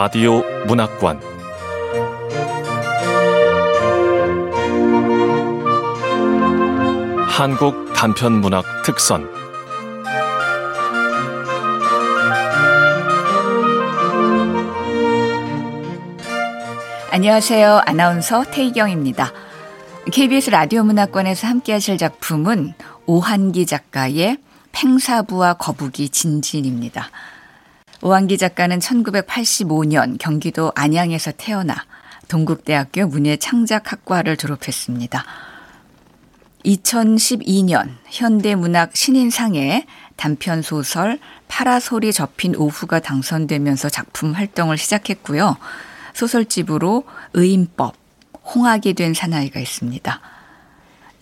라디오 문학관 한국 단편문학 특선 안녕하세요. 아나운서 태희경입니다. KBS 라디오 문학관에서 함께하실 작품은 오한기 작가의 팽사부와 거북이 진진입니다. 오한기 작가는 1985년 경기도 안양에서 태어나 동국대학교 문예창작학과를 졸업했습니다. 2012년 현대문학 신인상에 단편소설 파라솔이 접힌 오후가 당선되면서 작품 활동을 시작했고요. 소설집으로 의인법, 홍학이 된 사나이가 있습니다.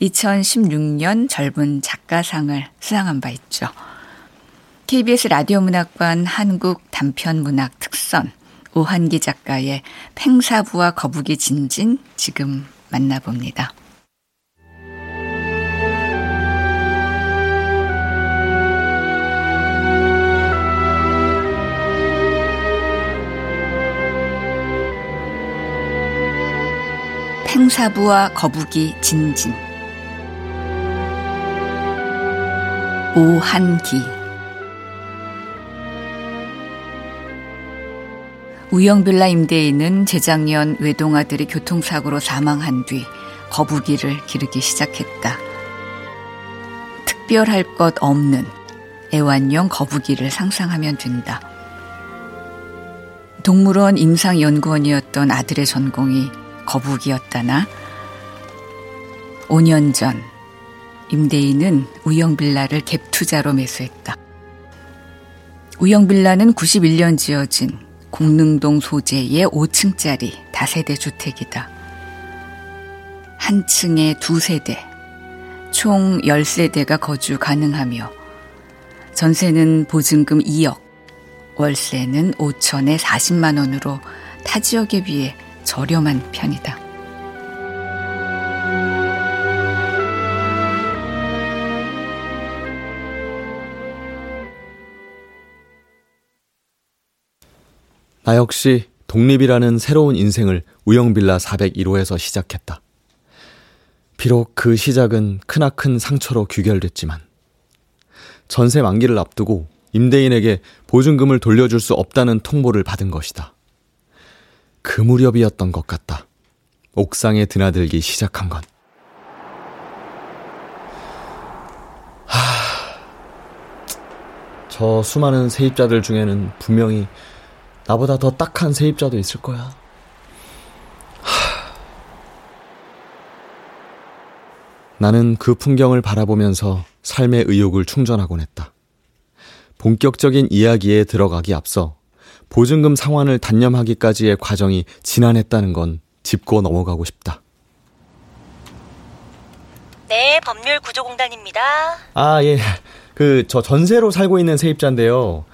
2016년 젊은 작가상을 수상한 바 있죠. KBS 라디오 문학관 한국 단편문학 특선 오한기 작가의 팽사부와 거북이 진진 지금 만나봅니다. 팽사부와 거북이 진진 오한기 우영빌라 임대인은 재작년 외동아들이 교통사고로 사망한 뒤 거북이를 기르기 시작했다. 특별할 것 없는 애완용 거북이를 상상하면 된다. 동물원 임상연구원이었던 아들의 전공이 거북이였다나. 5년 전 임대인은 우영빌라를 갭투자로 매수했다. 우영빌라는 91년 지어진 공릉동 소재의 5층짜리 다세대 주택이다. 한 층에 2세대, 총 10세대가 거주 가능하며 전세는 보증금 2억, 월세는 5천에 40만 원으로 타 지역에 비해 저렴한 편이다. 나 역시 독립이라는 새로운 인생을 우영빌라 401호에서 시작했다. 비록 그 시작은 크나큰 상처로 귀결됐지만 전세 만기를 앞두고 임대인에게 보증금을 돌려줄 수 없다는 통보를 받은 것이다. 그 무렵이었던 것 같다. 옥상에 드나들기 시작한 건. 저 수많은 세입자들 중에는 분명히 나보다 더 딱한 세입자도 있을 거야. 나는 그 풍경을 바라보면서 삶의 의욕을 충전하곤 했다. 본격적인 이야기에 들어가기 앞서 보증금 상환을 단념하기까지의 과정이 지난했다는 건 짚고 넘어가고 싶다. 네, 법률구조공단입니다. 아, 예. 저 전세로 살고 있는 세입자인데요.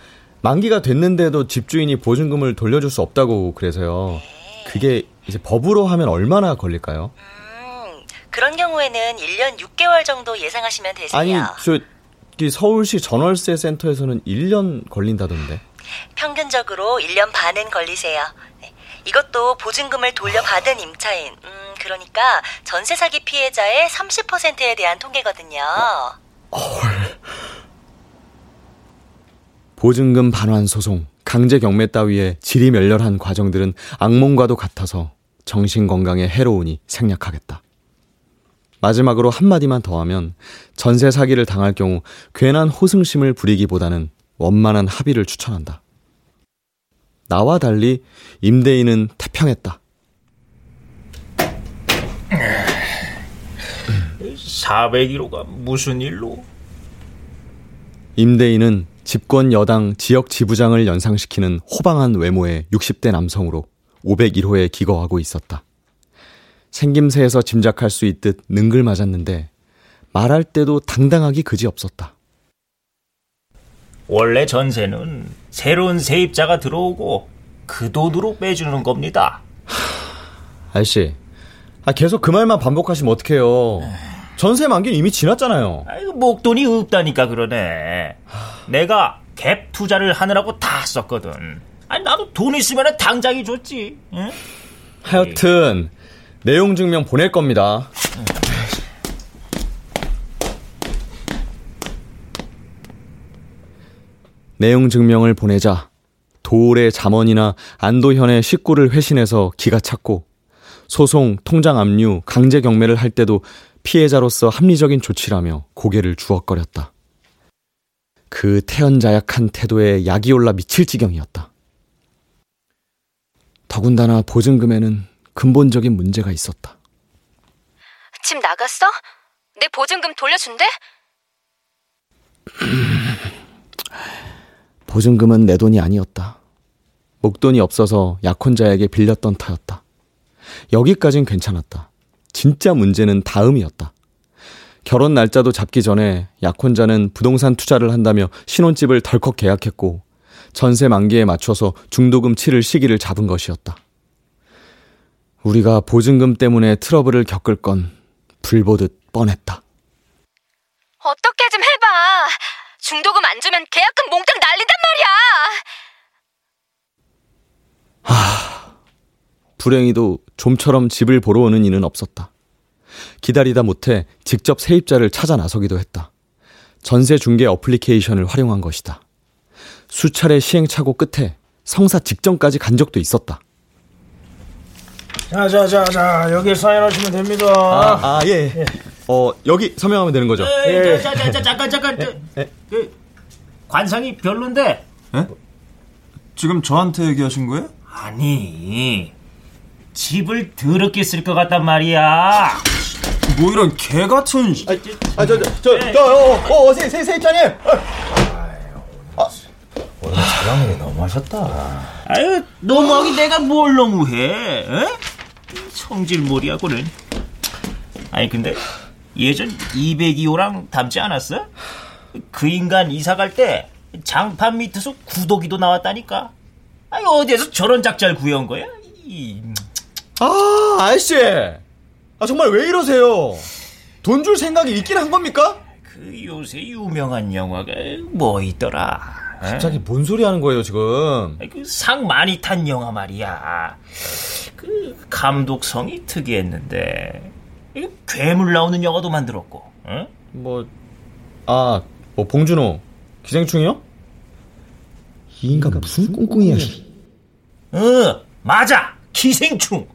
만기가 됐는데도 집주인이 보증금을 돌려줄 수 없다고 그래서요. 네. 그게 이제 법으로 하면 얼마나 걸릴까요? 그런 경우에는 1년 6개월 정도 예상하시면 되세요. 아니, 서울시 전월세 센터에서는 1년 걸린다던데. 평균적으로 1년 반은 걸리세요. 네. 이것도 보증금을 돌려받은 임차인, 그러니까 전세 사기 피해자의 30%에 대한 통계거든요. 헐. 보증금 반환 소송, 강제 경매 따위의 지리멸렬한 과정들은 악몽과도 같아서 정신건강에 해로우니 생략하겠다. 마지막으로 한마디만 더하면 전세 사기를 당할 경우 괜한 호승심을 부리기보다는 원만한 합의를 추천한다. 나와 달리 임대인은 태평했다. 401호가 무슨 일로? 임대인은 집권 여당 지역 지부장을 연상시키는 호방한 외모의 60대 남성으로 501호에 기거하고 있었다. 생김새에서 짐작할 수 있듯 능글맞았는데 말할 때도 당당하기 그지없었다. 원래 전세는 새로운 세입자가 들어오고 그 돈으로 빼주는 겁니다. 아저씨, 계속 그 말만 반복하시면 어떡해요. 전세 만기는 이미 지났잖아요. 아이고, 목돈이 없다니까 그러네. 내가 갭 투자를 하느라고 다 썼거든. 아니, 나도 돈 있으면 당장이 좋지. 응? 하여튼 내용 증명 보낼 겁니다. 내용 증명을 보내자 도울의 잠언이나 안도현의 식구를 회신해서 기가 찼고, 소송, 통장 압류, 강제 경매를 할 때도 피해자로서 합리적인 조치라며 고개를 주워거렸다. 그 태연자약한 태도에 약이 올라 미칠 지경이었다. 더군다나 보증금에는 근본적인 문제가 있었다. 집 나갔어? 내 보증금 돌려준대? 보증금은 내 돈이 아니었다. 목돈이 없어서 약혼자에게 빌렸던 터였다. 여기까진 괜찮았다. 진짜 문제는 다음이었다. 결혼 날짜도 잡기 전에 약혼자는 부동산 투자를 한다며 신혼집을 덜컥 계약했고, 전세 만기에 맞춰서 중도금 치를 시기를 잡은 것이었다. 우리가 보증금 때문에 트러블을 겪을 건 불보듯 뻔했다. 어떻게 좀 해봐. 중도금 안 주면 계약금 몽땅 날린단 말이야. 불행히도 좀처럼 집을 보러 오는 이는 없었다. 기다리다 못해 직접 세입자를 찾아 나서기도 했다. 전세 중개 어플리케이션을 활용한 것이다. 수차례 시행착오 끝에 성사 직전까지 간 적도 있었다. 자, 여기 사인하시면 됩니다. 예. 여기 서명하면 되는 거죠? 예. 잠깐. 관상이 별론데. 예? 지금 저한테 얘기하신 거예요? 아니, 집을 더럽게 쓸 것 같단 말이야. 뭐 이런 개같은. 세입자님. 오늘 사장님이 너무하셨다. 아유, 너무하긴 내가 뭘 너무해? 에? 성질몰이하고는. 아니 근데 예전 202호랑 닮지 않았어? 그 인간 이사갈 때 장판 밑에서 구더기도 나왔다니까. 아니 어디에서 저런 작자를 구해온 거야? 아저씨, 정말 왜 이러세요? 돈 줄 생각이 있긴 한 겁니까? 그 요새 유명한 영화가 뭐 있더라. 갑자기 뭔 소리 하는 거예요 지금? 그 상 많이 탄 영화 말이야. 그 감독성이 특이했는데 괴물 나오는 영화도 만들었고. 응? 봉준호, 기생충이요? 이 인간 무슨 꿍꿍이야. 맞아, 기생충.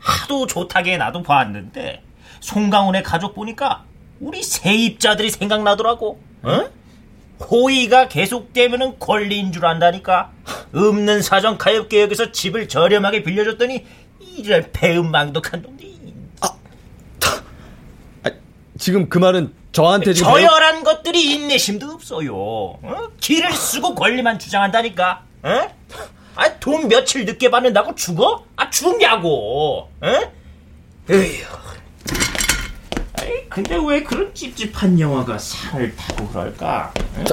하도 좋다게 나도 봤는데 송강훈의 가족 보니까 우리 세입자들이 생각나더라고. 응? 호의가 계속되면은 권리인 줄 안다니까. 없는 사정 가협계획에서 집을 저렴하게 빌려줬더니 이런 배은망덕한 놈이. 지금 그 말은 저한테 지금 저열한 것들이 인내심도 없어요. 어? 길을 쓰고 권리만 주장한다니까. 어? 돈 며칠 늦게 받는다고 죽어? 죽냐고. 어? 에휴. 근데 왜 그런 찝찝한 영화가 상을 타고 그럴까? 응?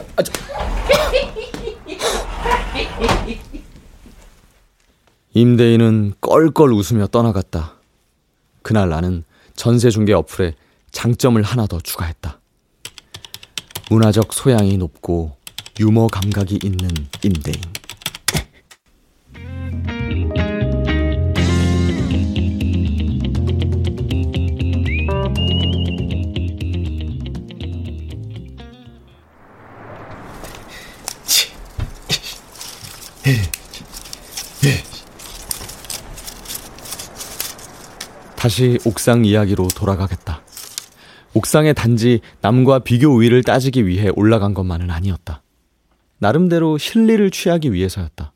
임대인은 껄껄 웃으며 떠나갔다. 그날 나는 전세 중개 어플에 장점을 하나 더 추가했다. 문화적 소양이 높고 유머 감각이 있는 임대인. 다시 옥상 이야기로 돌아가겠다. 옥상에 단지 남과 비교 우위를 따지기 위해 올라간 것만은 아니었다. 나름대로 실리를 취하기 위해서였다.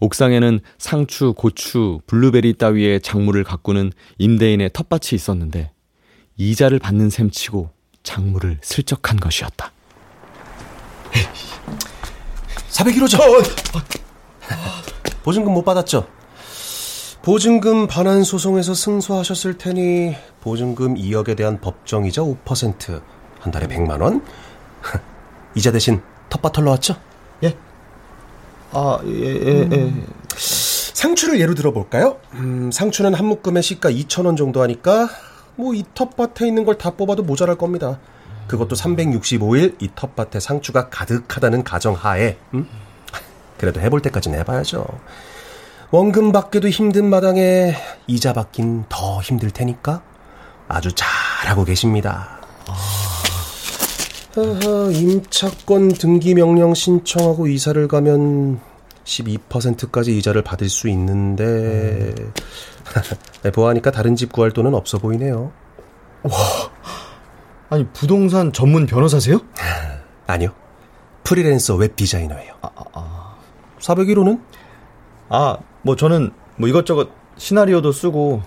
옥상에는 상추, 고추, 블루베리 따위의 작물을 가꾸는 임대인의 텃밭이 있었는데 이자를 받는 셈치고 작물을 슬쩍한 것이었다. 401호죠. 보증금 못 받았죠? 보증금 반환 소송에서 승소하셨을 테니 보증금 2억에 대한 법정이자 5%, 한 달에 100만 원. 이자 대신 텃밭 털러 왔죠? 예. 상추를 예로 들어볼까요? 상추는 한 묶음에 시가 2,000원 정도 하니까 이 텃밭에 있는 걸 다 뽑아도 모자랄 겁니다. 그것도 365일 이 텃밭에 상추가 가득하다는 가정하에. 그래도 해볼 때까지는 해봐야죠. 원금 받기도 힘든 마당에 이자 받긴 더 힘들 테니까 아주 잘하고 계십니다. 임차권 등기 명령 신청하고 이사를 가면 12%까지 이자를 받을 수 있는데 네, 보아하니까 다른 집 구할 돈은 없어 보이네요. 와, 아니 부동산 전문 변호사세요? 아니요, 프리랜서 웹 디자이너예요. 401호는? 저는 이것저것 시나리오도 쓰고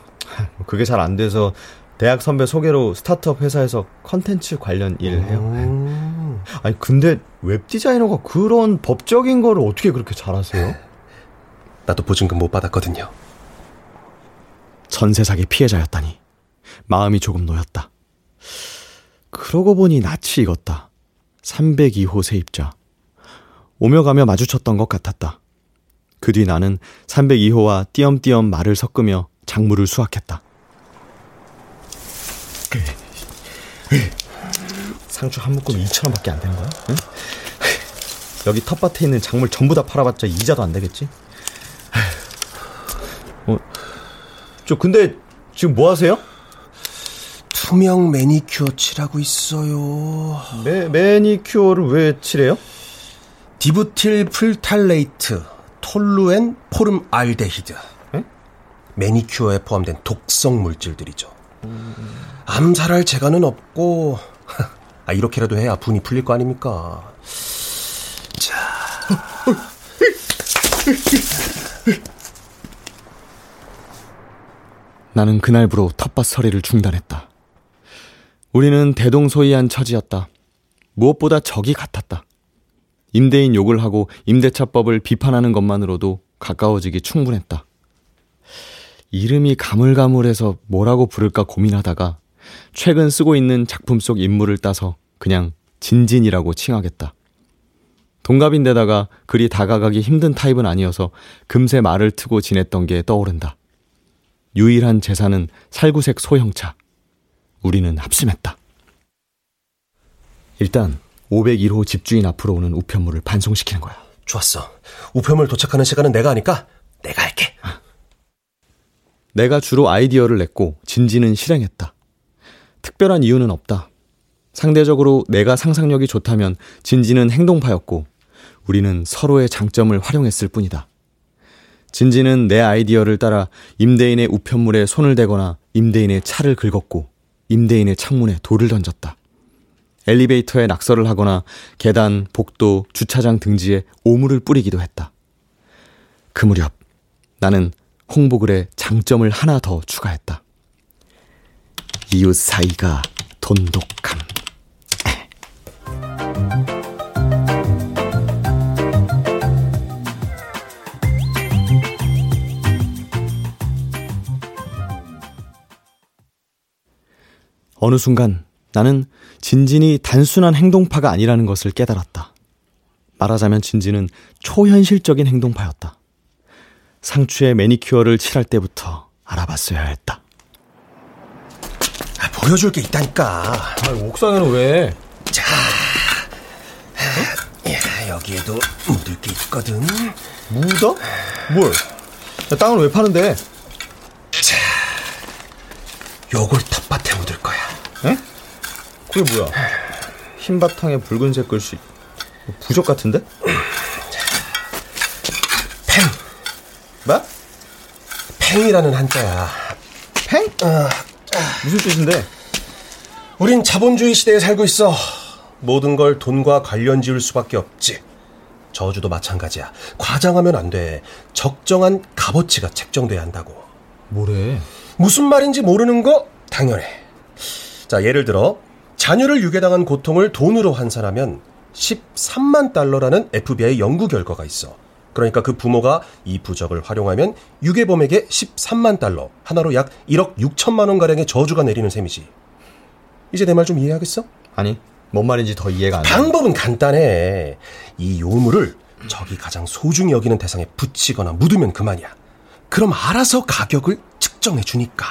그게 잘 안 돼서 대학 선배 소개로 스타트업 회사에서 컨텐츠 관련 일을 해요. 아니 근데 웹 디자이너가 그런 법적인 거를 어떻게 그렇게 잘하세요? 나도 보증금 못 받았거든요. 전세 사기 피해자였다니 마음이 조금 놓였다. 그러고 보니 낯이 익었다. 302호 세입자. 오며 가며 마주쳤던 것 같았다. 그 뒤 나는 302호와 띄엄띄엄 말을 섞으며 작물을 수확했다. 상추 한 묶음 2,000원밖에 안 되는 거야? 응? 여기 텃밭에 있는 작물 전부 다 팔아봤자 이자도 안 되겠지? 저 근데 지금 뭐 하세요? 투명 매니큐어 칠하고 있어요. 매니큐어를 왜 칠해요? 디부틸 풀탈레이트 톨루엔 포름 알데히드. 응? 매니큐어에 포함된 독성 물질들이죠. 암살할 재간은 없고 이렇게라도 해야 분이 풀릴 거 아닙니까. 자, 나는 그날부로 텃밭 서리를 중단했다. 우리는 대동소이한 처지였다. 무엇보다 적이 같았다. 임대인 욕을 하고 임대차법을 비판하는 것만으로도 가까워지기 충분했다. 이름이 가물가물해서 뭐라고 부를까 고민하다가 최근 쓰고 있는 작품 속 인물을 따서 그냥 진진이라고 칭하겠다. 동갑인데다가 그리 다가가기 힘든 타입은 아니어서 금세 말을 트고 지냈던 게 떠오른다. 유일한 재산은 살구색 소형차. 우리는 합심했다. 일단 501호 집주인 앞으로 오는 우편물을 반송시키는 거야. 좋았어. 우편물 도착하는 시간은 내가 하니까 내가 할게. 내가 주로 아이디어를 냈고 진진은 실행했다. 특별한 이유는 없다. 상대적으로 내가 상상력이 좋다면 진진은 행동파였고 우리는 서로의 장점을 활용했을 뿐이다. 진진은 내 아이디어를 따라 임대인의 우편물에 손을 대거나 임대인의 차를 긁었고 임대인의 창문에 돌을 던졌다. 엘리베이터에 낙서를 하거나 계단, 복도, 주차장 등지에 오물을 뿌리기도 했다. 그 무렵 나는 홍보글에 장점을 하나 더 추가했다. 이웃 사이가 돈독함. 어느 순간 나는 진진이 단순한 행동파가 아니라는 것을 깨달았다. 말하자면 진진은 초현실적인 행동파였다. 상추에 매니큐어를 칠할 때부터 알아봤어야 했다. 보여줄 게 있다니까. 아니, 옥상에는 왜? 자, 야, 여기에도 묻을 게 있거든. 묻어? 뭘? 야, 땅을 왜 파는데? 자, 요걸 텃밭에 묻을 거야. 응? 그게 뭐야? 흰 바탕에 붉은색 글씨. 부적 같은데? 팽. 뭐? 팽이라는 한자야. 팽? 무슨 뜻인데? 우린 자본주의 시대에 살고 있어. 모든 걸 돈과 관련 지을 수밖에 없지. 저주도 마찬가지야. 과장하면 안 돼. 적정한 값어치가 책정돼야 한다고. 뭐래? 무슨 말인지 모르는 거 당연해. 자, 예를 들어 자녀를 유괴당한 고통을 돈으로 환산하면 13만 달러라는 FBI 연구 결과가 있어. 그러니까 그 부모가 이 부적을 활용하면 유괴범에게 13만 달러, 하나로 약 1억 6천만 원가량의 저주가 내리는 셈이지. 이제 내 말 좀 이해하겠어? 아니, 뭔 말인지 더 이해가 안 돼. 방법은 간단해. 이 요물을 적이 가장 소중히 여기는 대상에 붙이거나 묻으면 그만이야. 그럼 알아서 가격을 측정해 주니까.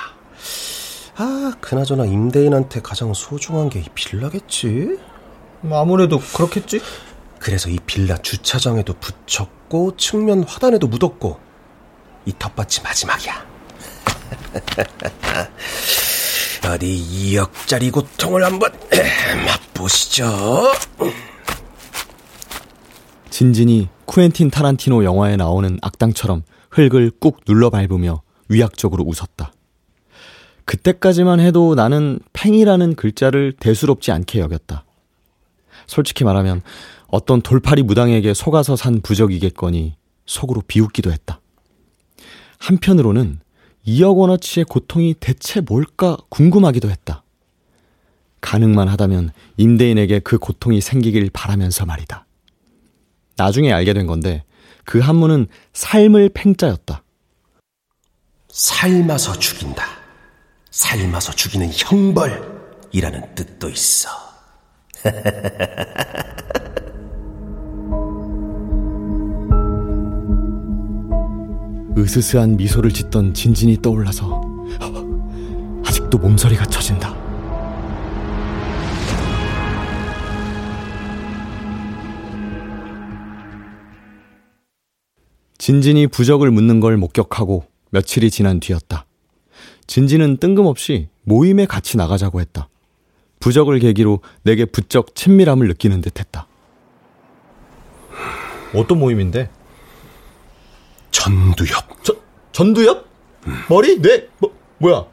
그나저나 임대인한테 가장 소중한 게 이 빌라겠지? 아무래도 그렇겠지? 그래서 이 빌라 주차장에도 붙였고 측면 화단에도 묻었고 이 텃밭이 마지막이야. 어디 2억짜리 고통을 한번 맛보시죠. 진진이 쿠엔틴 타란티노 영화에 나오는 악당처럼 흙을 꾹 눌러 밟으며 위약적으로 웃었다. 그때까지만 해도 나는 팽이라는 글자를 대수롭지 않게 여겼다. 솔직히 말하면 어떤 돌팔이 무당에게 속아서 산 부적이겠거니 속으로 비웃기도 했다. 한편으로는 2억 원어치의 고통이 대체 뭘까 궁금하기도 했다. 가능만 하다면 임대인에게 그 고통이 생기길 바라면서 말이다. 나중에 알게 된 건데 그 한문은 삶을 팽자였다. 삶아서 죽인다. 삶아서 죽이는 형벌이라는 뜻도 있어. 으스스한 미소를 짓던 진진이 떠올라서 아직도 몸서리가 쳐진다. 진진이 부적을 묻는 걸 목격하고 며칠이 지난 뒤였다. 진진은 뜬금없이 모임에 같이 나가자고 했다. 부적을 계기로 내게 부쩍 친밀함을 느끼는 듯 했다. 어떤 모임인데? 전두엽. 전두엽? 머리? 뇌? 뭐야?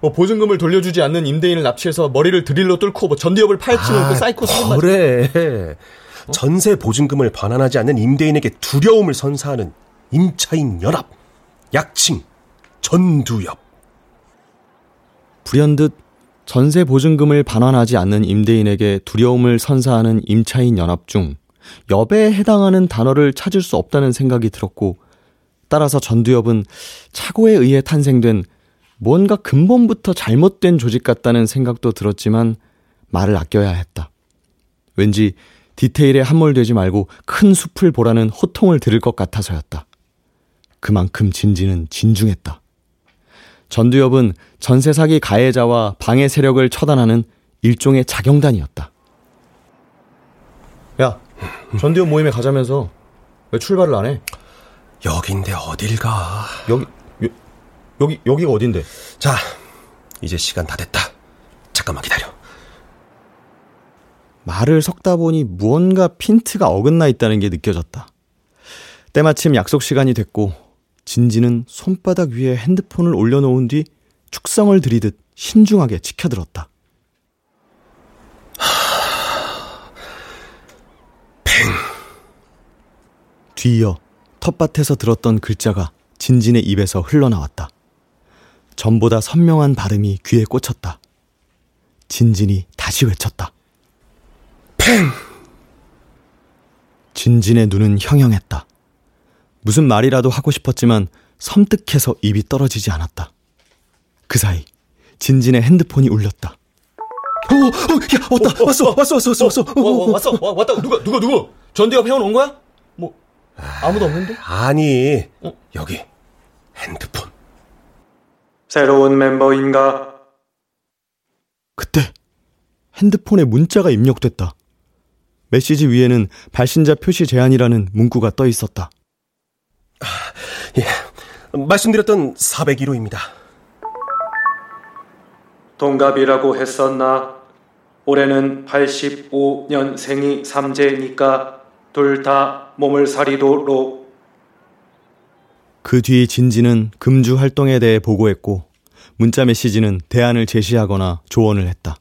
보증금을 돌려주지 않는 임대인을 납치해서 머리를 드릴로 뚫고 전두엽을 파헤치는 그 사이코 사람. 그래. 전세 보증금을 반환하지 않는 임대인에게 두려움을 선사하는 임차인 연합. 약칭 전두엽. 불현듯 전세 보증금을 반환하지 않는 임대인에게 두려움을 선사하는 임차인 연합 중 엽에 해당하는 단어를 찾을 수 없다는 생각이 들었고, 따라서 전두엽은 착오에 의해 탄생된 뭔가 근본부터 잘못된 조직 같다는 생각도 들었지만 말을 아껴야 했다. 왠지 디테일에 함몰되지 말고 큰 숲을 보라는 호통을 들을 것 같아서였다. 그만큼 진지는 진중했다. 전두엽은 전세 사기 가해자와 방해 세력을 처단하는 일종의 자경단이었다. 야, 전두엽 모임에 가자면서 왜 출발을 안 해? 여긴데 어딜 가? 여기가 어딘데? 자, 이제 시간 다 됐다. 잠깐만 기다려. 말을 섞다 보니 무언가 핀트가 어긋나 있다는 게 느껴졌다. 때마침 약속 시간이 됐고 진지는 손바닥 위에 핸드폰을 올려놓은 뒤 축성을 들이듯 신중하게 치켜들었다. 팽. 뒤이어 텃밭에서 들었던 글자가 진진의 입에서 흘러나왔다. 전보다 선명한 발음이 귀에 꽂혔다. 진진이 다시 외쳤다. 팽! 진진의 눈은 형형했다. 무슨 말이라도 하고 싶었지만 섬뜩해서 입이 떨어지지 않았다. 그 사이 진진의 핸드폰이 울렸다. 야, 왔다. 왔어. 누구? 전대협 회원 온 거야? 아무도 없는데? 아니, 여기 핸드폰. 새로운 멤버인가? 그때 핸드폰에 문자가 입력됐다. 메시지 위에는 발신자 표시 제한이라는 문구가 떠 있었다. 예, 말씀드렸던 401호입니다. 동갑이라고 했었나? 올해는 85년생이 3제니까 둘 다 몸을 사리도록. 그 뒤 진지는 금주 활동에 대해 보고했고 문자 메시지는 대안을 제시하거나 조언을 했다.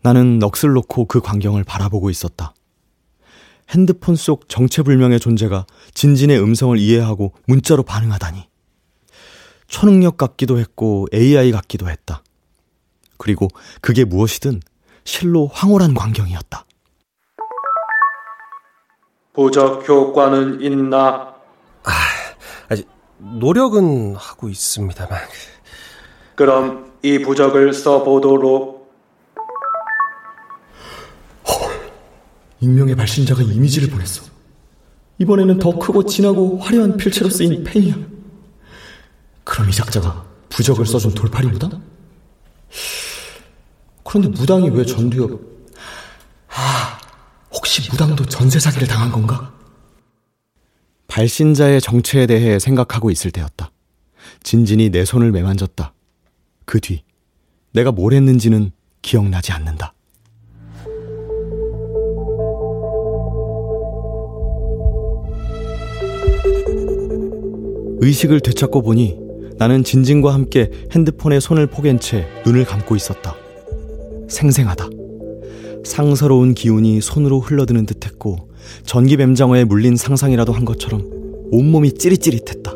나는 넋을 놓고 그 광경을 바라보고 있었다. 핸드폰 속 정체불명의 존재가 진진의 음성을 이해하고 문자로 반응하다니. 초능력 같기도 했고 AI 같기도 했다. 그리고 그게 무엇이든 실로 황홀한 광경이었다. 부적 효과는 있나? 아직 노력은 하고 있습니다만. 그럼 이 부적을 써보도록. 헐, 익명의 발신자가 이미지를 보냈어. 이번에는 더 크고 진하고 화려한 필체로 쓰인 팽이야. 그럼 이 작자가 부적을 써준 돌팔이 무당? 그런데 무당이 왜 전두엽... 혹시 무당도 전세 사기를 당한 건가? 발신자의 정체에 대해 생각하고 있을 때였다. 진진이 내 손을 매만졌다. 그 뒤 내가 뭘 했는지는 기억나지 않는다. 의식을 되찾고 보니 나는 진진과 함께 핸드폰에 손을 포갠 채 눈을 감고 있었다. 생생하다. 상서로운 기운이 손으로 흘러드는 듯했고 전기뱀장어에 물린 상상이라도 한 것처럼 온몸이 찌릿찌릿했다.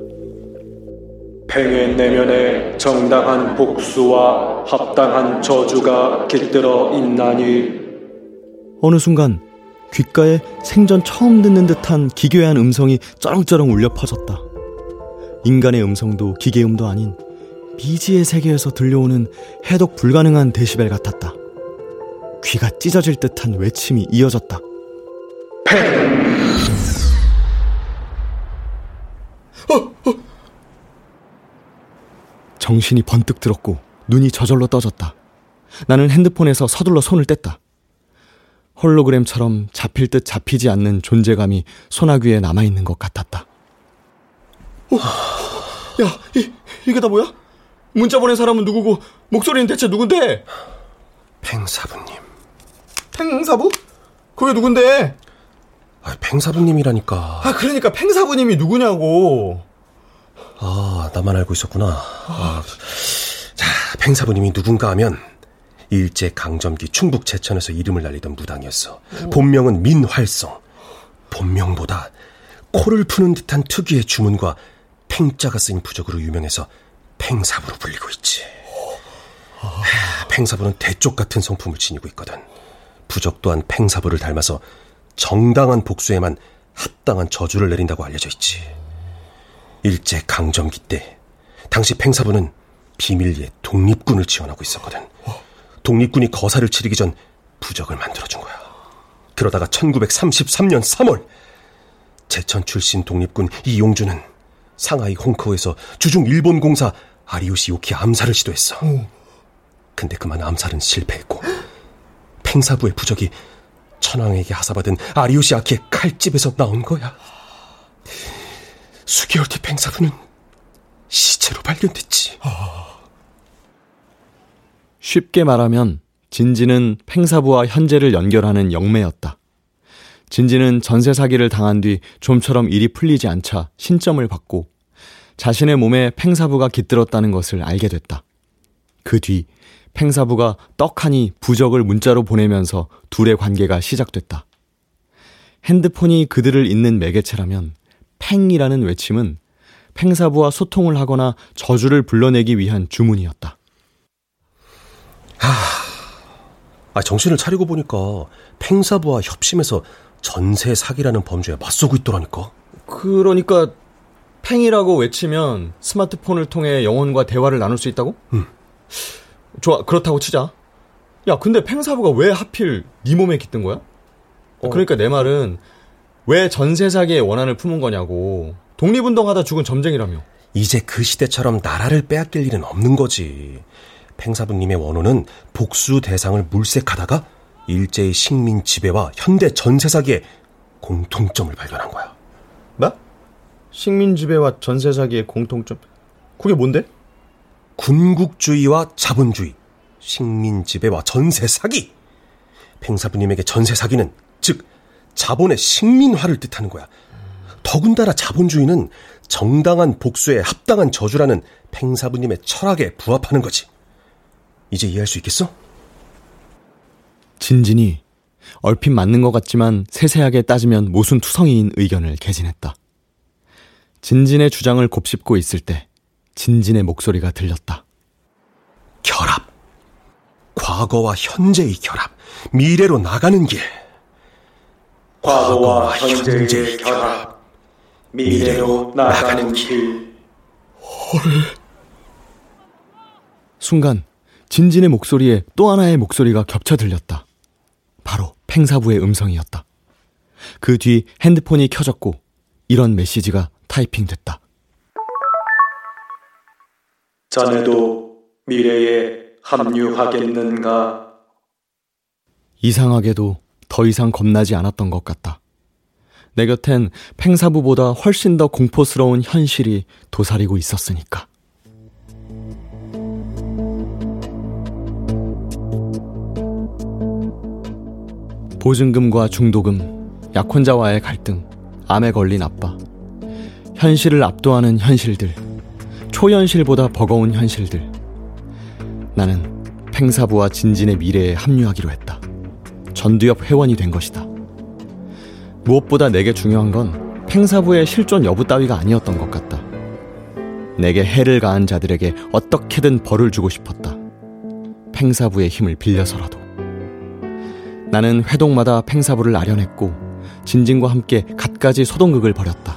팽의 내면에 정당한 복수와 합당한 저주가 깃들어 있나니. 어느 순간 귓가에 생전 처음 듣는 듯한 기괴한 음성이 쩌렁쩌렁 울려 퍼졌다. 인간의 음성도 기계음도 아닌 미지의 세계에서 들려오는 해독 불가능한 데시벨 같았다. 귀가 찢어질 듯한 외침이 이어졌다. 정신이 번뜩 들었고 눈이 저절로 떠졌다. 나는 핸드폰에서 서둘러 손을 뗐다. 홀로그램처럼 잡힐 듯 잡히지 않는 존재감이 손아귀에 남아있는 것 같았다. 야, 이게 다 뭐야? 문자 보낸 사람은 누구고 목소리는 대체 누군데? 팽사부님. 팽사부? 그게 누군데? 아, 팽사부님이라니까. 아, 그러니까 팽사부님이 누구냐고. 아, 나만 알고 있었구나. 자, 팽사부님이 누군가 하면 일제강점기 충북 제천에서 이름을 날리던 무당이었어. 오. 본명은 민활성. 본명보다 코를 푸는 듯한 특유의 주문과 팽자가 쓰인 부적으로 유명해서 팽사부로 불리고 있지. 팽사부는 대쪽 같은 성품을 지니고 있거든. 부적 또한 팽사부를 닮아서 정당한 복수에만 합당한 저주를 내린다고 알려져 있지. 일제 강점기 때 당시 팽사부는 비밀리에 독립군을 지원하고 있었거든. 독립군이 거사를 치르기 전 부적을 만들어준 거야. 그러다가 1933년 3월 제천 출신 독립군 이용주는 상하이 홍커우에서 주중 일본 공사 아리오시 요키 암살을 시도했어. 근데 그만 암살은 실패했고 팽사부의 부적이 천황에게 하사받은 아리오시 아키의 칼집에서 나온 거야. 수개월 뒤 팽사부는 시체로 발견됐지. 쉽게 말하면 진지는 팽사부와 현재를 연결하는 영매였다. 진지는 전세 사기를 당한 뒤 좀처럼 일이 풀리지 않자 신점을 받고 자신의 몸에 팽사부가 깃들었다는 것을 알게 됐다. 그 뒤 팽사부가 떡하니 부적을 문자로 보내면서 둘의 관계가 시작됐다. 핸드폰이 그들을 잇는 매개체라면 팽이라는 외침은 팽사부와 소통을 하거나 저주를 불러내기 위한 주문이었다. 정신을 차리고 보니까 팽사부와 협심해서 전세 사기라는 범죄에 맞서고 있더라니까. 그러니까 팽이라고 외치면 스마트폰을 통해 영혼과 대화를 나눌 수 있다고? 좋아, 그렇다고 치자. 야, 근데 팽사부가 왜 하필 네 몸에 깃든 거야? 그러니까 내 말은 왜 전세 사기의 원한을 품은 거냐고. 독립운동하다 죽은 점쟁이라며. 이제 그 시대처럼 나라를 빼앗길 일은 없는 거지. 팽사부님의 원호는 복수 대상을 물색하다가 일제의 식민 지배와 현대 전세 사기의 공통점을 발견한 거야. 뭐? 식민 지배와 전세 사기의 공통점? 그게 뭔데? 군국주의와 자본주의, 식민지배와 전세사기. 팽사부님에게 전세사기는 즉 자본의 식민화를 뜻하는 거야. 더군다나 자본주의는 정당한 복수에 합당한 저주라는 팽사부님의 철학에 부합하는 거지. 이제 이해할 수 있겠어? 진진이 얼핏 맞는 것 같지만 세세하게 따지면 모순투성이인 의견을 개진했다. 진진의 주장을 곱씹고 있을 때 진진의 목소리가 들렸다. 결합. 과거와 현재의 결합. 미래로 나가는 길. 과거와 현재의 결합. 미래로 나가는 길. 헐. 순간 진진의 목소리에 또 하나의 목소리가 겹쳐 들렸다. 바로 팽사부의 음성이었다. 그 뒤 핸드폰이 켜졌고 이런 메시지가 타이핑됐다. 자네도 미래에 합류하겠는가? 이상하게도 더 이상 겁나지 않았던 것 같다. 내 곁엔 팽사부보다 훨씬 더 공포스러운 현실이 도사리고 있었으니까. 보증금과 중도금, 약혼자와의 갈등, 암에 걸린 아빠, 현실을 압도하는 현실들, 초현실보다 버거운 현실들. 나는 팽사부와 진진의 미래에 합류하기로 했다. 전두엽 회원이 된 것이다. 무엇보다 내게 중요한 건 팽사부의 실존 여부 따위가 아니었던 것 같다. 내게 해를 가한 자들에게 어떻게든 벌을 주고 싶었다. 팽사부의 힘을 빌려서라도. 나는 회동마다 팽사부를 아련했고 진진과 함께 갖가지 소동극을 벌였다.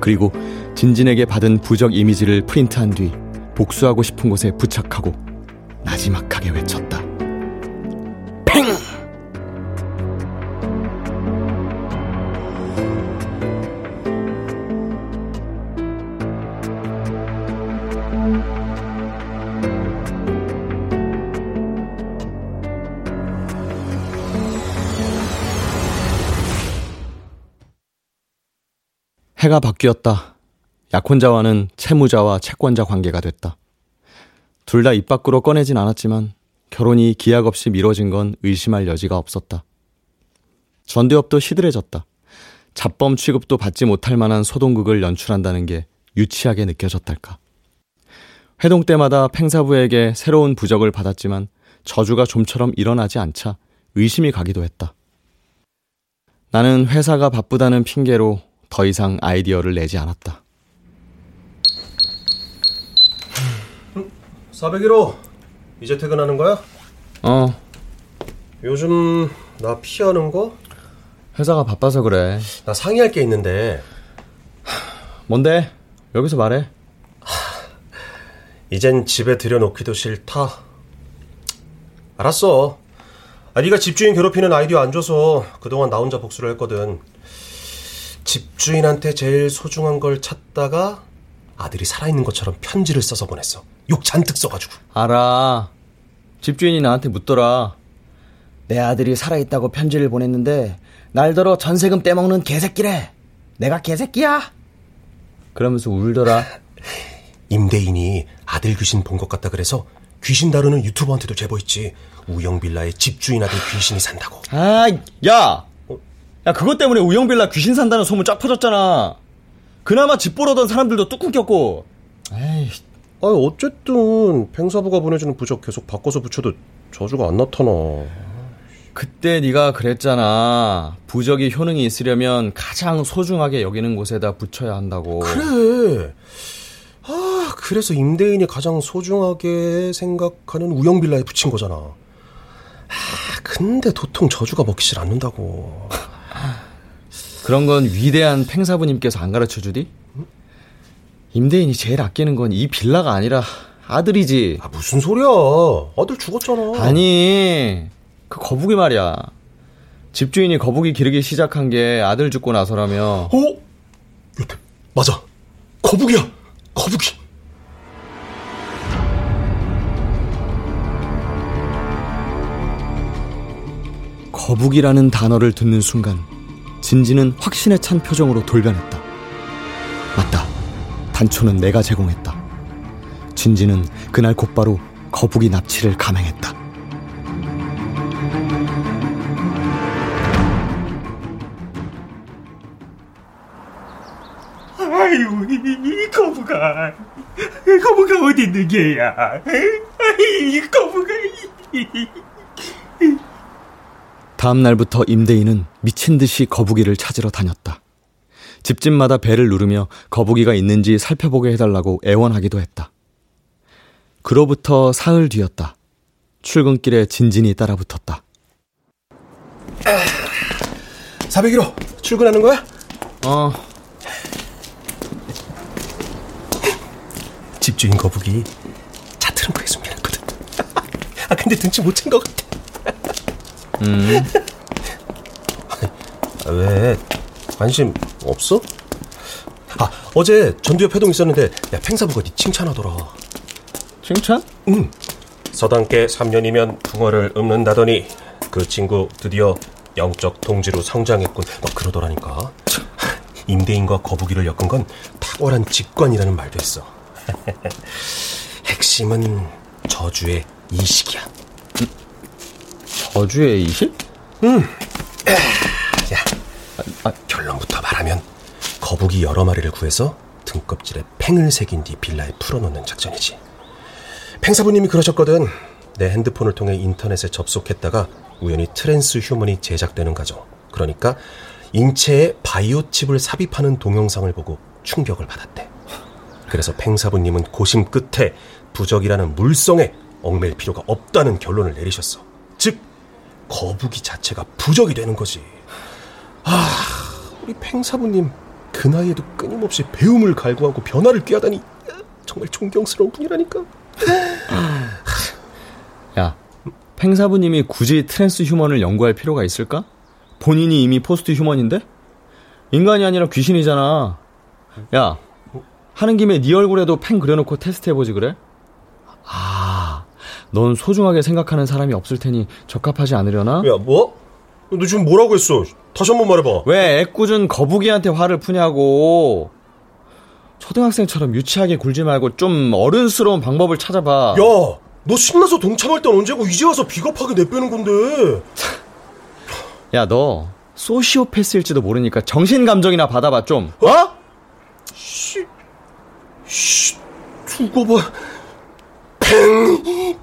그리고 진진에게 받은 부적 이미지를 프린트한 뒤 복수하고 싶은 곳에 부착하고 나지막하게 외쳤다. 팽! 해가 바뀌었다. 약혼자와는 채무자와 채권자 관계가 됐다. 둘 다 입 밖으로 꺼내진 않았지만 결혼이 기약 없이 미뤄진 건 의심할 여지가 없었다. 전두엽도 시들해졌다. 잡범 취급도 받지 못할 만한 소동극을 연출한다는 게 유치하게 느껴졌달까. 회동 때마다 팽사부에게 새로운 부적을 받았지만 저주가 좀처럼 일어나지 않자 의심이 가기도 했다. 나는 회사가 바쁘다는 핑계로 더 이상 아이디어를 내지 않았다. 401호 이제 퇴근하는 거야? 어. 요즘 나 피하는 거? 회사가 바빠서 그래. 나 상의할 게 있는데. 뭔데? 여기서 말해. 이젠 집에 들여놓기도 싫다. 알았어. 네가 집주인 괴롭히는 아이디어 안 줘서 그동안 나 혼자 복수를 했거든. 집주인한테 제일 소중한 걸 찾다가 아들이 살아있는 것처럼 편지를 써서 보냈어. 욕 잔뜩 써가지고. 알아. 집주인이 나한테 묻더라. 내 아들이 살아있다고 편지를 보냈는데 날더러 전세금 떼먹는 개새끼래. 내가 개새끼야? 그러면서 울더라. 임대인이 아들 귀신 본 것 같다 그래서 귀신 다루는 유튜버한테도 제보했지. 우영빌라의 집주인 아들 귀신이 산다고. 아, 야! 야, 그것 때문에 우영빌라 귀신 산다는 소문 쫙 퍼졌잖아. 그나마 집 보러 던 사람들도 뚝 꼈고. 에이, 아니 어쨌든 팽사부가 보내주는 부적 계속 바꿔서 붙여도 저주가 안 나타나. 그때 네가 그랬잖아. 부적이 효능이 있으려면 가장 소중하게 여기는 곳에다 붙여야 한다고. 그래. 아, 그래서 임대인이 가장 소중하게 생각하는 우영빌라에 붙인 거잖아. 아, 근데 도통 저주가 먹히질 않는다고. 그런 건 위대한 팽사부님께서 안 가르쳐주디? 임대인이 제일 아끼는 건 이 빌라가 아니라 아들이지. 아, 무슨 소리야. 아들 죽었잖아. 아니, 그 거북이 말이야. 집주인이 거북이 기르기 시작한 게 아들 죽고 나서라며. 어? 여태 맞아. 거북이야. 거북이. 거북이라는 단어를 듣는 순간 진진은 확신에 찬 표정으로 돌변했다. 맞다. 단초는 내가 제공했다. 진진은 그날 곧바로 거북이 납치를 감행했다. 아이고, 이 거북아. 이 거북아 어디 있는 게야. 이 거북아. 다음 날부터 임대인은 미친 듯이 거북이를 찾으러 다녔다. 집집마다 벨을 누르며 거북이가 있는지 살펴보게 해달라고 애원하기도 했다. 그로부터 사흘 뒤였다. 출근길에 진진이 따라붙었다. 401호 출근하는 거야? 어. 집주인 거북이 차 트렁크에 숨겨놨거든. 아, 근데 눈치 못 챈 것 같아. 왜 관심 없어? 아, 어제 전두엽 회동 있었는데 야, 팽사부가 니 칭찬하더라. 칭찬? 응. 서당께 3년이면 붕어를 읊는다더니 그 친구 드디어 영적 동지로 성장했군 막 그러더라니까. 임대인과 거북이를 엮은 건 탁월한 직관이라는 말도 했어. 핵심은 저주의 이식이야. 저주의 이식? 야, 결론부터 말하면 거북이 여러 마리를 구해서 등껍질에 팽을 새긴 뒤 빌라에 풀어놓는 작전이지. 팽사부님이 그러셨거든. 내 핸드폰을 통해 인터넷에 접속했다가 우연히 트랜스 휴먼이 제작되는 과정, 그러니까 인체에 바이오칩을 삽입하는 동영상을 보고 충격을 받았대. 그래서 팽사부님은 고심 끝에 부적이라는 물성에 얽매일 필요가 없다는 결론을 내리셨어. 즉, 거북이 자체가 부적이 되는 거지. 우리 팽사부님 그 나이에도 끊임없이 배움을 갈구하고 변화를 꾀하다니 정말 존경스러운 분이라니까. 야, 팽사부님이 굳이 트랜스 휴먼을 연구할 필요가 있을까? 본인이 이미 포스트 휴먼인데? 인간이 아니라 귀신이잖아. 야, 하는 김에 네 얼굴에도 팽 그려놓고 테스트해보지 그래? 넌 소중하게 생각하는 사람이 없을 테니 적합하지 않으려나? 야, 뭐? 너 지금 뭐라고 했어? 다시 한번 말해봐. 왜 애꿎은 거북이한테 화를 푸냐고. 초등학생처럼 유치하게 굴지 말고 좀 어른스러운 방법을 찾아봐. 야, 너 신나서 동참할 땐 언제고 이제 와서 비겁하게 내빼는 건데. 야, 너 소시오패스일지도 모르니까 정신감정이나 받아봐 좀. 어? 두고 봐. 팽!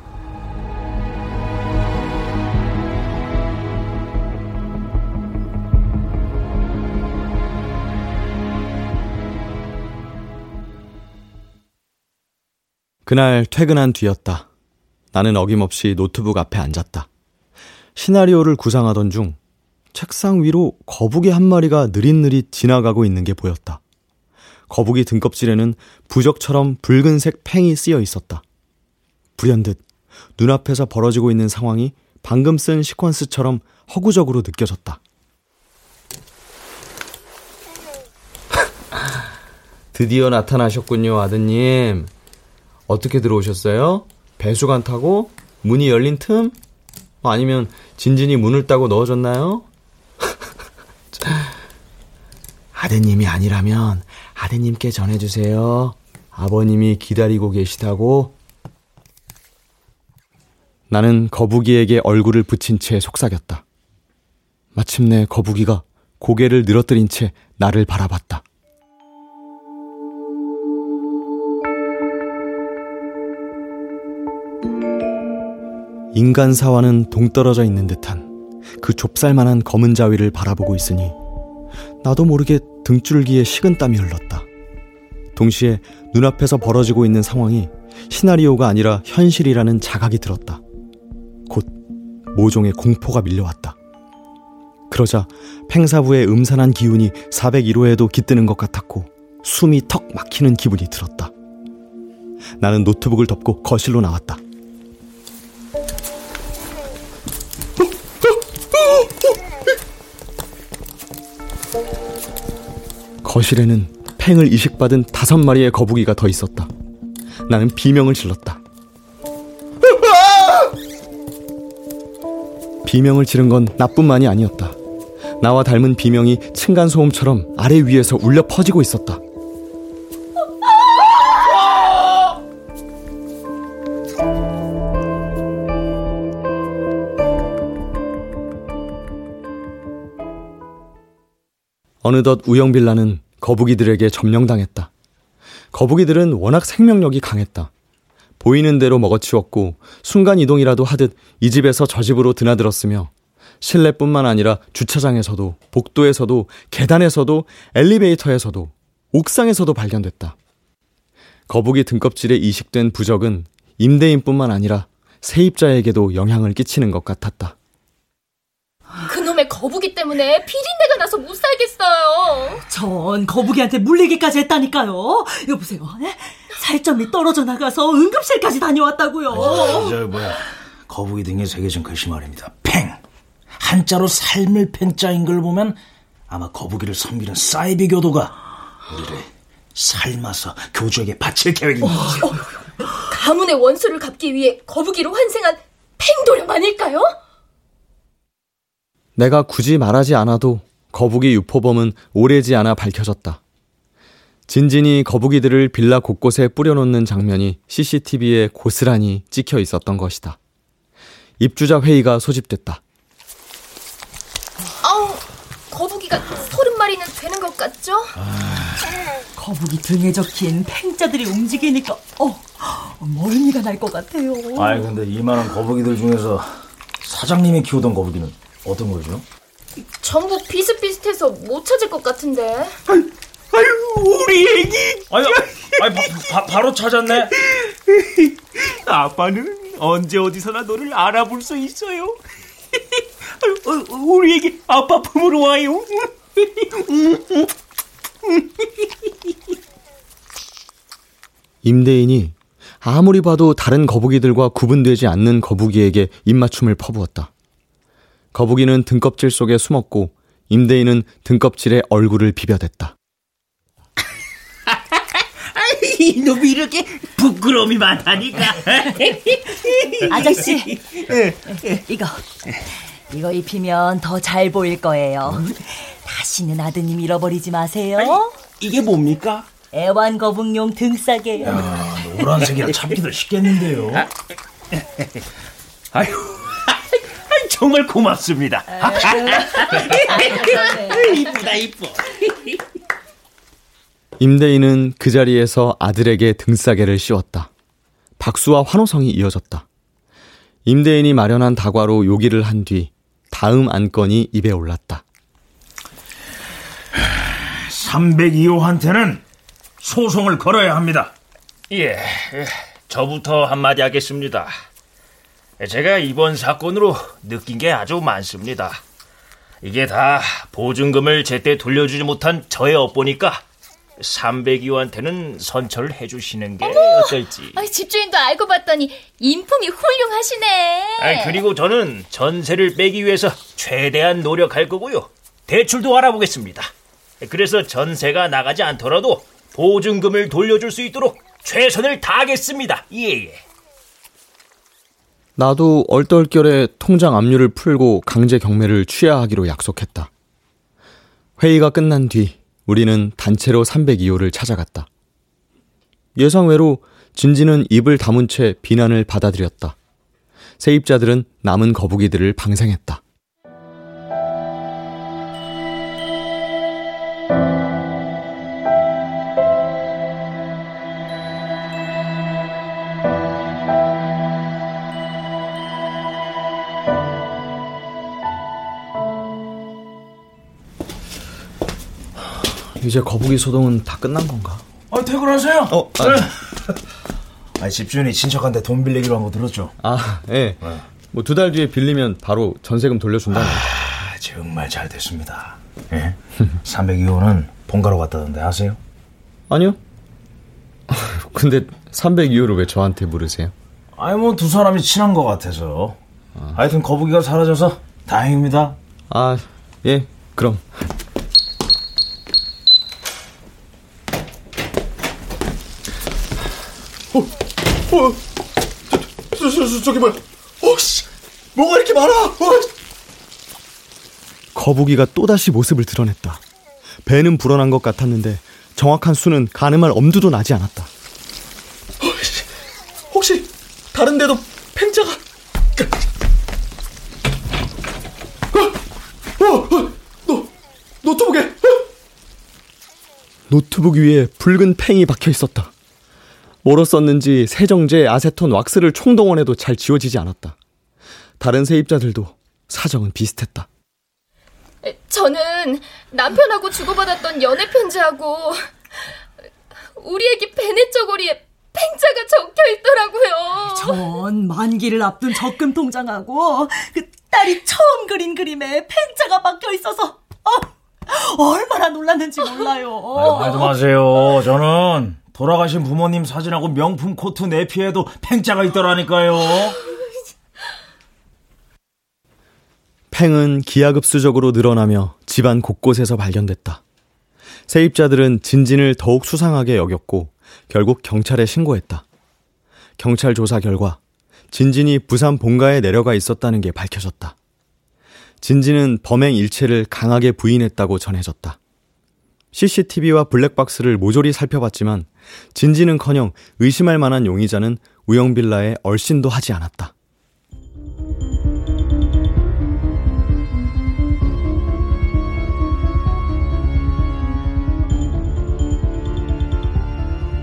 그날 퇴근한 뒤였다. 나는 어김없이 노트북 앞에 앉았다. 시나리오를 구상하던 중 책상 위로 거북이 한 마리가 느릿느릿 지나가고 있는 게 보였다. 거북이 등껍질에는 부적처럼 붉은색 팽이 쓰여 있었다. 불현듯 눈앞에서 벌어지고 있는 상황이 방금 쓴 시퀀스처럼 허구적으로 느껴졌다. 드디어 나타나셨군요, 아드님. 어떻게 들어오셨어요? 배수관 타고? 문이 열린 틈? 아니면 진진이 문을 따고 넣어줬나요? 아드님이 아니라면 아드님께 전해주세요. 아버님이 기다리고 계시다고. 나는 거북이에게 얼굴을 붙인 채 속삭였다. 마침내 거북이가 고개를 늘어뜨린 채 나를 바라봤다. 인간 사와는 동떨어져 있는 듯한 그 좁쌀만한 검은 자위를 바라보고 있으니 나도 모르게 등줄기에 식은땀이 흘렀다. 동시에 눈앞에서 벌어지고 있는 상황이 시나리오가 아니라 현실이라는 자각이 들었다. 곧 모종의 공포가 밀려왔다. 그러자 팽사부의 음산한 기운이 401호에도 깃드는 것 같았고 숨이 턱 막히는 기분이 들었다. 나는 노트북을 덮고 거실로 나왔다. 거실에는 팽을 이식받은 5마리의 거북이가 더 있었다. 나는 비명을 질렀다. 비명을 지른 건 나뿐만이 아니었다. 나와 닮은 비명이 층간소음처럼 아래 위에서 울려 퍼지고 있었다. 어느덧 우영빌라는 거북이들에게 점령당했다. 거북이들은 워낙 생명력이 강했다. 보이는 대로 먹어치웠고 순간이동이라도 하듯 이 집에서 저 집으로 드나들었으며 실내뿐만 아니라 주차장에서도 복도에서도 계단에서도 엘리베이터에서도 옥상에서도 발견됐다. 거북이 등껍질에 이식된 부적은 임대인뿐만 아니라 세입자에게도 영향을 끼치는 것 같았다. 그놈의 거북이 때문에 비린내가 나서 못 살겠어요. 전 거북이한테 물리기까지 했다니까요. 여보세요. 네? 살점이 떨어져 나가서 응급실까지 다녀왔다고요. 거북이 등에 새겨진 글씨 말입니다. 팽. 한자로 삶을 팽자인 걸 보면 아마 거북이를 섬기는 사이비 교도가 우리를 삶아서 교주에게 바칠 계획입니다. 가문의 원수를 갚기 위해 거북이로 환생한 팽도령 아닐까요? 내가 굳이 말하지 않아도 거북이 유포범은 오래지 않아 밝혀졌다. 진진이 거북이들을 빌라 곳곳에 뿌려놓는 장면이 CCTV에 고스란히 찍혀 있었던 것이다. 입주자 회의가 소집됐다. 아우, 거북이가 30마리는 되는 것 같죠? 거북이 등에 적힌 팽자들이 움직이니까 멀미가 날 것 같아요. 아니, 근데 이만한 거북이들 중에서 사장님이 키우던 거북이는 어떤 거죠? 전부 비슷비슷해서 못 찾을 것 같은데. 아유, 우리 애기. 바로 찾았네. 아빠는 언제 어디서나 너를 알아볼 수 있어요. 아유, 우리 애기 아빠 품으로 와요. 임대인이 아무리 봐도 다른 거북이들과 구분되지 않는 거북이에게 입맞춤을 퍼부었다. 거북이는 등껍질 속에 숨었고 임대인은 등껍질에 얼굴을 비벼댔다. 이놈이 이렇게 부끄러움이 많다니까. 아저씨, 이거 입히면 더 잘 보일 거예요. 다시는 아드님 잃어버리지 마세요. 아니, 이게 뭡니까? 애완거북용 등싸개요. 노란색이라 참기도 쉽겠는데요. 아유, 정말 고맙습니다. 이쁘다, 이뻐. 임대인은 그 자리에서 아들에게 등싸개를 씌웠다. 박수와 환호성이 이어졌다. 임대인이 마련한 다과로 요기를 한 뒤 다음 안건이 입에 올랐다. 302호한테는 소송을 걸어야 합니다. 예, 저부터 한마디 하겠습니다. 제가 이번 사건으로 느낀 게 아주 많습니다. 이게 다 보증금을 제때 돌려주지 못한 저의 업보니까 302호한테는 선처를 해주시는 게 어떨지. 아니, 집주인도 알고 봤더니 인품이 훌륭하시네. 아니, 그리고 저는 전세를 빼기 위해서 최대한 노력할 거고요, 대출도 알아보겠습니다. 그래서 전세가 나가지 않더라도 보증금을 돌려줄 수 있도록 최선을 다하겠습니다. 예예. 나도 얼떨결에 통장 압류를 풀고 강제 경매를 취하하기로 약속했다. 회의가 끝난 뒤 우리는 단체로 302호를 찾아갔다. 예상외로 진지는 입을 다문 채 비난을 받아들였다. 세입자들은 남은 거북이들을 방생했다. 이제 거북이 소동은 다 끝난 건가? 아, 퇴근하세요. 집주인이 친척한테 돈 빌리기로 한 거 들었죠? 아, 예. 네. 뭐 2달 뒤에 빌리면 바로 전세금 돌려준다. 정말 잘 됐습니다. 예. 302호는 본가로 갔다던데 아세요? 아니요. 근데 302호를 왜 저한테 물으세요? 아니, 뭐 두 사람이 친한 것 같아서. 하여튼 거북이가 사라져서 다행입니다. 아, 예. 그럼. 저기 뭐야? 뭐가 이렇게 많아? 거북이가 또다시 모습을 드러냈다. 배는 불어난 것 같았는데 정확한 수는 가늠할 엄두도 나지 않았다. 혹시 다른 데도 팽자가? 노트북에? 노트북 위에 붉은 팽이 박혀 있었다. 뭐로 썼는지 세정제, 아세톤, 왁스를 총동원해도 잘 지워지지 않았다. 다른 세입자들도 사정은 비슷했다. 저는 남편하고 주고받았던 연애편지하고 우리 애기 베넷 저고리에 팽자가 적혀있더라고요. 전 만기를 앞둔 적금 통장하고 그 딸이 처음 그린 그림에 팽자가 박혀있어서 얼마나 놀랐는지 몰라요. 말도 마세요. 저는 돌아가신 부모님 사진하고 명품 코트 내피에도 팽자가 있더라니까요. 팽은 기하급수적으로 늘어나며 집안 곳곳에서 발견됐다. 세입자들은 진진을 더욱 수상하게 여겼고 결국 경찰에 신고했다. 경찰 조사 결과 진진이 부산 본가에 내려가 있었다는 게 밝혀졌다. 진지는 범행 일체를 강하게 부인했다고 전해졌다. CCTV와 블랙박스를 모조리 살펴봤지만 진지는커녕 의심할 만한 용의자는 우영빌라에 얼씬도 하지 않았다.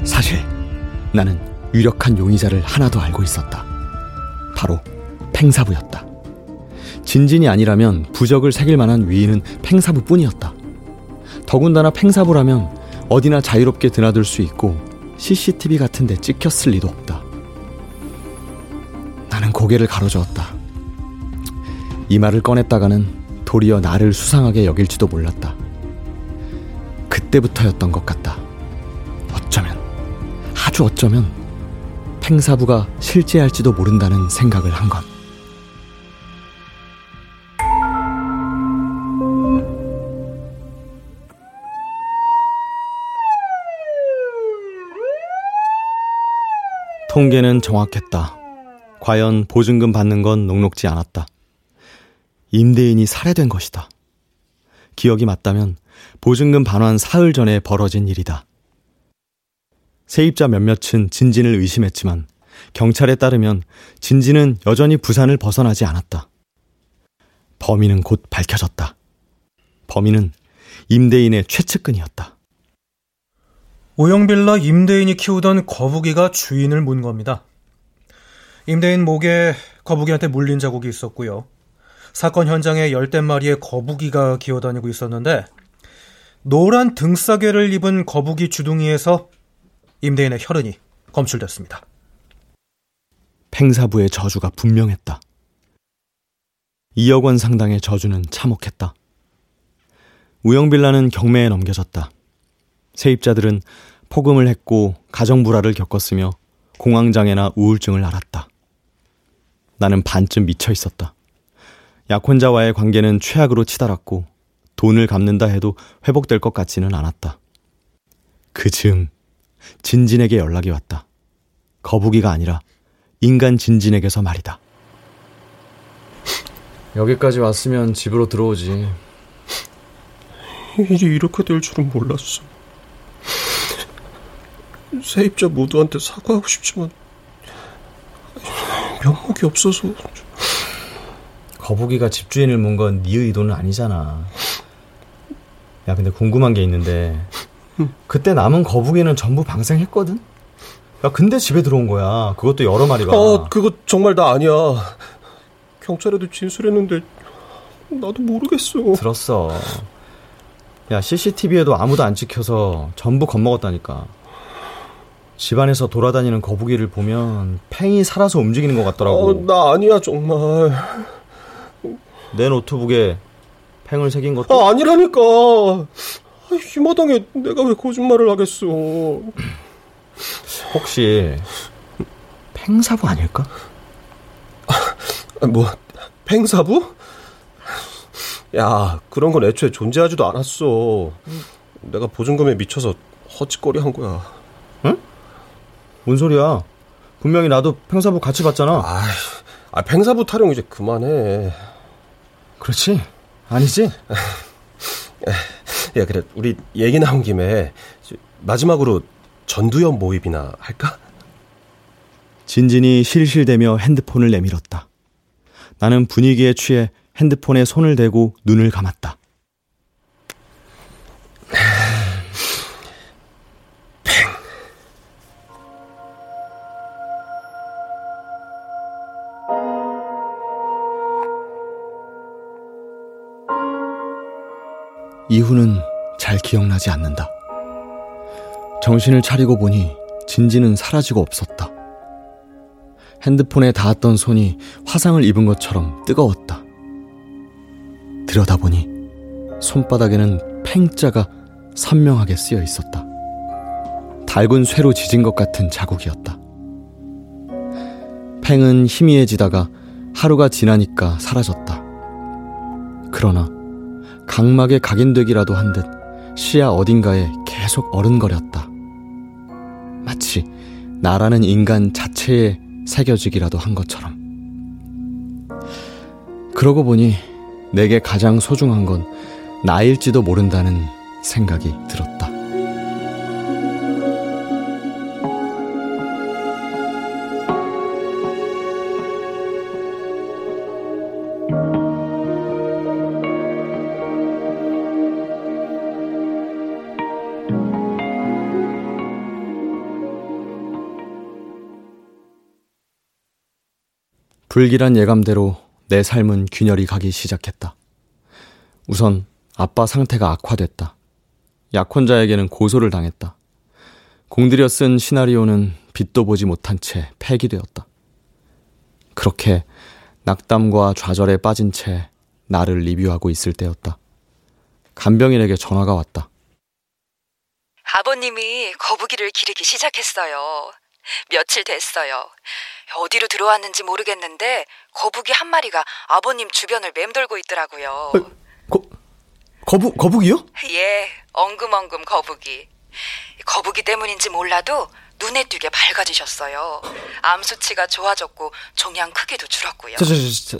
사실 나는 유력한 용의자를 하나 더 알고 있었다. 바로 팽사부였다. 진진이 아니라면 부적을 새길 만한 위인은 팽사부뿐이었다. 더군다나 팽사부라면 어디나 자유롭게 드나들 수 있고 CCTV 같은 데 찍혔을 리도 없다. 나는 고개를 가로저었다. 이 말을 꺼냈다가는 도리어 나를 수상하게 여길지도 몰랐다. 그때부터였던 것 같다. 어쩌면, 아주 어쩌면 팽사부가 실제할지도 모른다는 생각을 한 건. 통계는 정확했다. 과연 보증금 받는 건 녹록지 않았다. 임대인이 살해된 것이다. 기억이 맞다면 보증금 반환 사흘 전에 벌어진 일이다. 세입자 몇몇은 진진을 의심했지만 경찰에 따르면 진진은 여전히 부산을 벗어나지 않았다. 범인은 곧 밝혀졌다. 범인은 임대인의 최측근이었다. 오영빌라 임대인이 키우던 거북이가 주인을 문 겁니다. 임대인 목에 거북이한테 물린 자국이 있었고요. 사건 현장에 10마리의 거북이가 기어다니고 있었는데 노란 등싸개를 입은 거북이 주둥이에서 임대인의 혈흔이 검출됐습니다. 팽사부의 저주가 분명했다. 2억 원 상당의 저주는 참혹했다. 우영빌라는 경매에 넘겨졌다. 세입자들은 폭음을 했고 가정불화를 겪었으며 공황장애나 우울증을 앓았다. 나는 반쯤 미쳐 있었다. 약혼자와의 관계는 최악으로 치달았고 돈을 갚는다 해도 회복될 것 같지는 않았다. 그 즈음 진진에게 연락이 왔다. 거북이가 아니라 인간 진진에게서 말이다. 여기까지 왔으면 집으로 들어오지. 일이 이렇게 될 줄은 몰랐어. 세입자 모두한테 사과하고 싶지만 면목이 없어서. 거북이가 집주인을 문 건 네 의도는 아니잖아. 야, 근데 궁금한 게 있는데 그때 남은 거북이는 전부 방생했거든? 야, 근데 집에 들어온 거야. 그것도 여러 마리가. 그거 정말 나 아니야. 경찰에도 진술했는데 나도 모르겠어. 들었어. 야, CCTV에도 아무도 안 찍혀서 전부 겁먹었다니까. 집안에서 돌아다니는 거북이를 보면 팽이 살아서 움직이는 것 같더라고. 나 아니야 정말. 내 노트북에 팽을 새긴 것도 아니라니까. 이 마당에 내가 왜 거짓말을 하겠어. 혹시 팽사부 아닐까? 뭐 팽사부? 야, 그런 건 애초에 존재하지도 않았어. 내가 보증금에 미쳐서 허짓거리 한 거야. 응? 뭔 소리야? 분명히 나도 팽사부 같이 봤잖아. 팽사부 타령 이제 그만해. 그렇지? 아니지? 야, 그래, 우리 얘기 나온 김에 마지막으로 전두엽 모임이나 할까? 진진이 실실대며 핸드폰을 내밀었다. 나는 분위기에 취해 핸드폰에 손을 대고 눈을 감았다. 이후는 잘 기억나지 않는다. 정신을 차리고 보니 진지는 사라지고 없었다. 핸드폰에 닿았던 손이 화상을 입은 것처럼 뜨거웠다. 들여다보니 손바닥에는 팽자가 선명하게 쓰여 있었다. 달군 쇠로 지진 것 같은 자국이었다. 팽은 희미해지다가 하루가 지나니까 사라졌다. 그러나 각막에 각인되기라도 한 듯 시야 어딘가에 계속 어른거렸다. 마치 나라는 인간 자체에 새겨지기라도 한 것처럼. 그러고 보니 내게 가장 소중한 건 나일지도 모른다는 생각이 들었다. 불길한 예감대로 내 삶은 균열이 가기 시작했다. 우선 아빠 상태가 악화됐다. 약혼자에게는 고소를 당했다. 공들여 쓴 시나리오는 빛도 보지 못한 채 폐기되었다. 그렇게 낙담과 좌절에 빠진 채 나를 리뷰하고 있을 때였다. 간병인에게 전화가 왔다. 아버님이 거북이를 기르기 시작했어요. 며칠 됐어요. 어디로 들어왔는지 모르겠는데 거북이 한 마리가 아버님 주변을 맴돌고 있더라고요. 거북이요? 예, 엉금엉금 거북이. 거북이 때문인지 몰라도 눈에 띄게 밝아지셨어요. 암 수치가 좋아졌고 종양 크기도 줄었고요.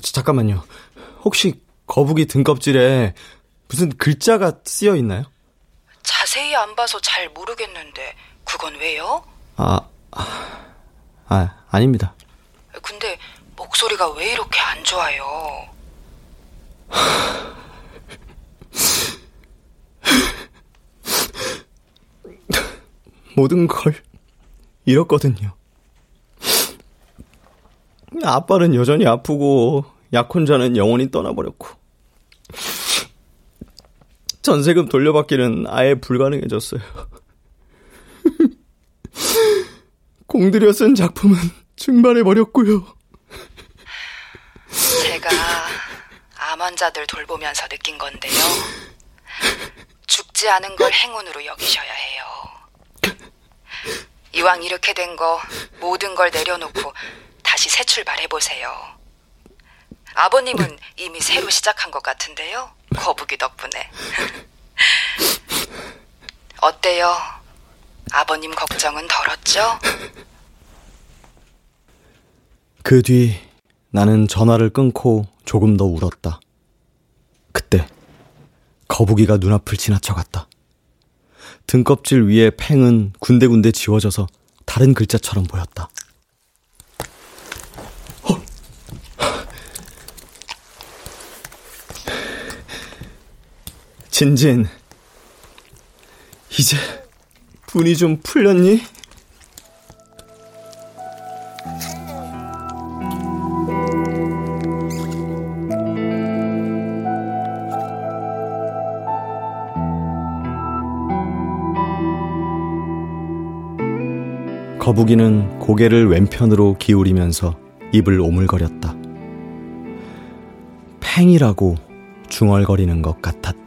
잠깐만요. 혹시 거북이 등껍질에 무슨 글자가 쓰여 있나요? 자세히 안 봐서 잘 모르겠는데 그건 왜요? 아닙니다. 근데 목소리가 왜 이렇게 안 좋아요? 모든 걸 잃었거든요. 아빠는 여전히 아프고 약혼자는 영원히 떠나버렸고 전세금 돌려받기는 아예 불가능해졌어요. 공들여 쓴 작품은 증발해버렸고요. 제가 암 환자들 돌보면서 느낀 건데요. 죽지 않은 걸 행운으로 여기셔야 해요. 이왕 이렇게 된 거 모든 걸 내려놓고 다시 새 출발해보세요. 아버님은 이미 새로 시작한 것 같은데요. 거북이 덕분에. 어때요? 아버님 걱정은 덜었죠? 그 뒤 나는 전화를 끊고 조금 더 울었다. 그때 거북이가 눈앞을 지나쳐갔다. 등껍질 위에 팽은 군데군데 지워져서 다른 글자처럼 보였다. 진진, 이제 분이 좀 풀렸니? 거북이는 고개를 왼편으로 기울이면서 입을 오물거렸다. 팽이라고 중얼거리는 것 같았다.